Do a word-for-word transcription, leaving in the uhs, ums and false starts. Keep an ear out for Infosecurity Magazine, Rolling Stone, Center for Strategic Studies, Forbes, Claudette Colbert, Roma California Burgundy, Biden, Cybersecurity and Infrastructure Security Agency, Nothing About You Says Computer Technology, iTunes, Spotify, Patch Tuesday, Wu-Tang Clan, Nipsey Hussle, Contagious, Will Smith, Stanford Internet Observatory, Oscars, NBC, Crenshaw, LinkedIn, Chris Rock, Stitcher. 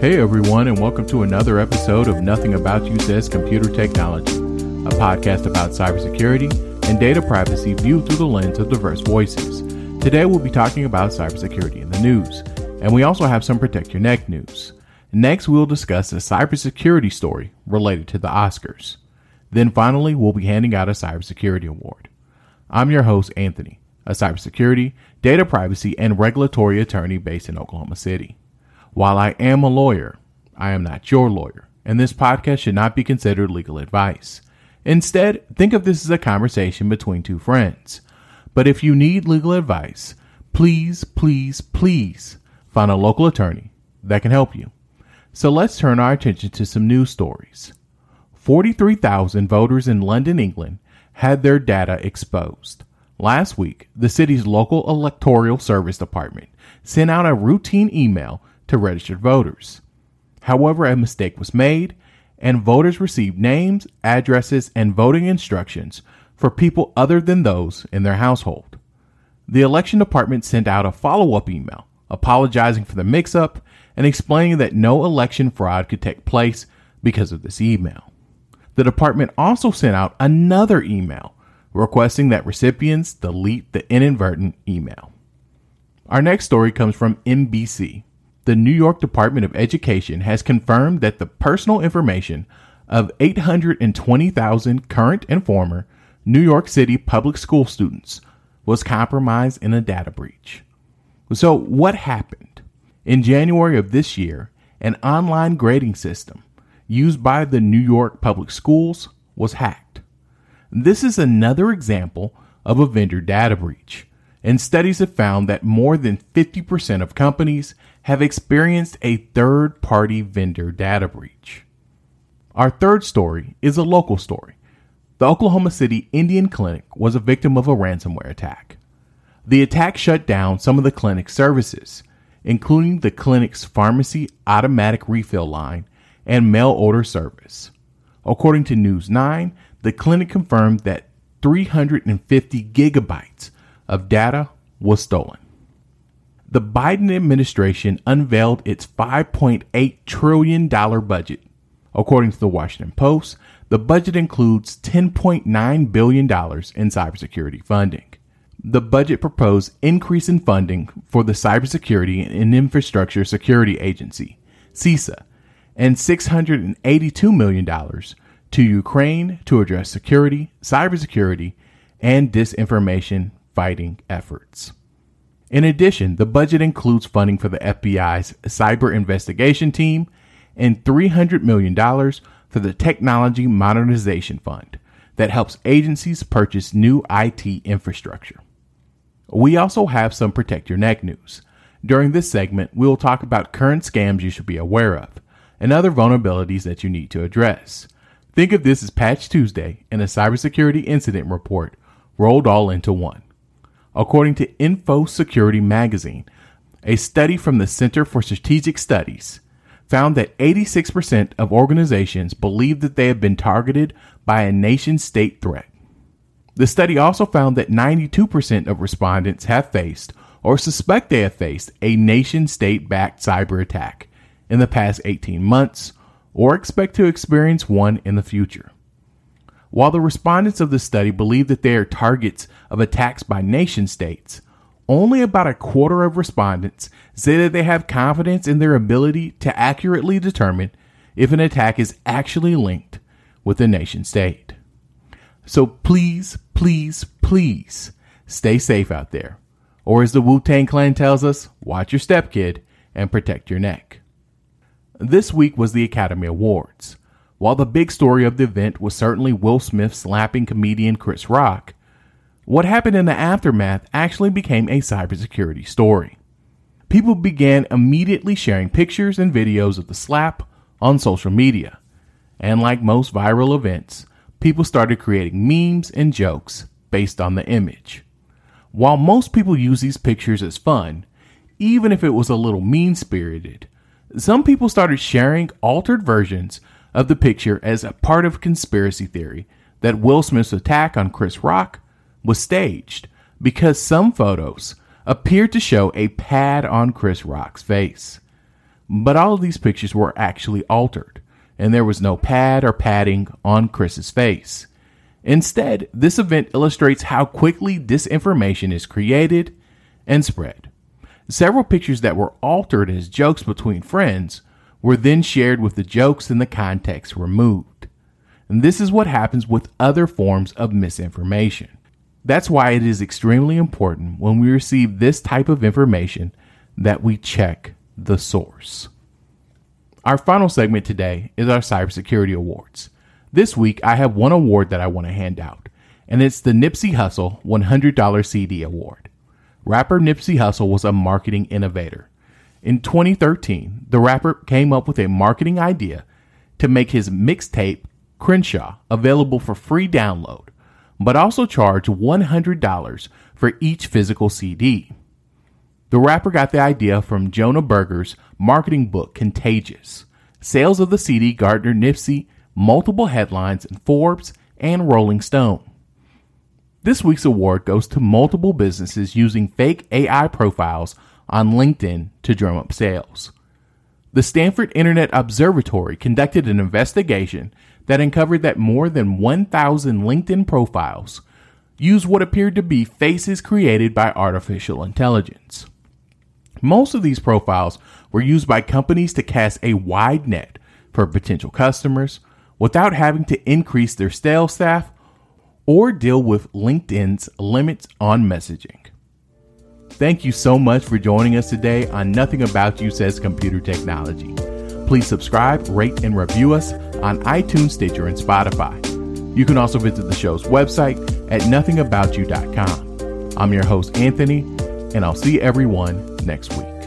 Hey everyone, and welcome to another episode of Nothing About You Says Computer Technology, a podcast about cybersecurity and data privacy viewed through the lens of diverse voices. Today we'll be talking about cybersecurity in the news, and we also have some Protect Your Neck news. Next, we'll discuss a cybersecurity story related to the Oscars. Then finally, we'll be handing out a cybersecurity award. I'm your host, Anthony, a cybersecurity, data privacy, and regulatory attorney based in Oklahoma City. While I am a lawyer, I am not your lawyer, and this podcast should not be considered legal advice. Instead, think of this as a conversation between two friends. But if you need legal advice, please, please, please find a local attorney that can help you. So let's turn our attention to some news stories. forty-three thousand voters in London, England, had their data exposed. Last week, the city's local electoral service department sent out a routine email to registered voters. However, a mistake was made, and voters received names, addresses, and voting instructions for people other than those in their household. The election department sent out a follow-up email apologizing for the mix-up and explaining that no election fraud could take place because of this email. The department also sent out another email requesting that recipients delete the inadvertent email. Our next story comes from N B C. The New York Department of Education has confirmed that the personal information of eight hundred twenty thousand current and former New York City public school students was compromised in a data breach. So what happened? In January of this year, an online grading system used by the New York public schools was hacked. This is another example of a vendor data breach, and studies have found that more than fifty percent of companies have experienced a third-party vendor data breach. Our third story is a local story. The Oklahoma City Indian Clinic was a victim of a ransomware attack. The attack shut down some of the clinic's services, including the clinic's pharmacy automatic refill line and mail order service. According to News nine, the clinic confirmed that three hundred fifty gigabytes of data was stolen. The Biden administration unveiled its five point eight trillion dollars budget. According to the Washington Post, the budget includes ten point nine billion dollars in cybersecurity funding. The budget proposed increase in funding for the Cybersecurity and Infrastructure Security Agency, CISA, and six hundred eighty-two million dollars to Ukraine to address security, cybersecurity, and disinformation fighting efforts. In addition, the budget includes funding for the F B I's cyber investigation team and three hundred million dollars for the Technology Modernization Fund that helps agencies purchase new I T infrastructure. We also have some Protect Your Neck news. During this segment, we will talk about current scams you should be aware of and other vulnerabilities that you need to address. Think of this as Patch Tuesday and a cybersecurity incident report rolled all into one. According to Infosecurity Magazine, a study from the Center for Strategic Studies found that eighty-six percent of organizations believe that they have been targeted by a nation-state threat. The study also found that ninety-two percent of respondents have faced or suspect they have faced a nation-state-backed cyber attack in the past eighteen months or expect to experience one in the future. While the respondents of the study believe that they are targets of attacks by nation states, only about a quarter of respondents say that they have confidence in their ability to accurately determine if an attack is actually linked with a nation state. So please, please, please stay safe out there. Or as the Wu-Tang Clan tells us, watch your step, kid, and protect your neck. This week was the Academy Awards. While the big story of the event was certainly Will Smith slapping comedian Chris Rock, what happened in the aftermath actually became a cybersecurity story. People began immediately sharing pictures and videos of the slap on social media. And like most viral events, people started creating memes and jokes based on the image. While most people use these pictures as fun, even if it was a little mean-spirited, some people started sharing altered versions of the picture as a part of conspiracy theory that Will Smith's attack on Chris Rock was staged because some photos appeared to show a pad on Chris Rock's face. But all of these pictures were actually altered, and there was no pad or padding on Chris's face. Instead, this event illustrates how quickly disinformation is created and spread. Several pictures that were altered as jokes between friends were then shared with the jokes and the context removed. And this is what happens with other forms of misinformation. That's why it is extremely important when we receive this type of information that we check the source. Our final segment today is our cybersecurity awards. This week, I have one award that I want to hand out, and it's the Nipsey Hussle one hundred dollars C D Award. Rapper Nipsey Hussle was a marketing innovator. In twenty thirteen, the rapper came up with a marketing idea to make his mixtape, Crenshaw, available for free download, but also charge one hundred dollars for each physical C D. The rapper got the idea from Jonah Berger's marketing book, Contagious. Sales of the C D garnered Nipsey multiple headlines in Forbes and Rolling Stone. This week's award goes to multiple businesses using fake A I profiles on LinkedIn to drum up sales. The Stanford Internet Observatory conducted an investigation that uncovered that more than one thousand LinkedIn profiles use what appeared to be faces created by artificial intelligence. Most of these profiles were used by companies to cast a wide net for potential customers without having to increase their sales staff or deal with LinkedIn's limits on messaging. Thank you so much for joining us today on Nothing About You Says Computer Technology. Please subscribe, rate, and review us on iTunes, Stitcher, and Spotify. You can also visit the show's website at nothing about you dot com. I'm your host, Anthony, and I'll see everyone next week.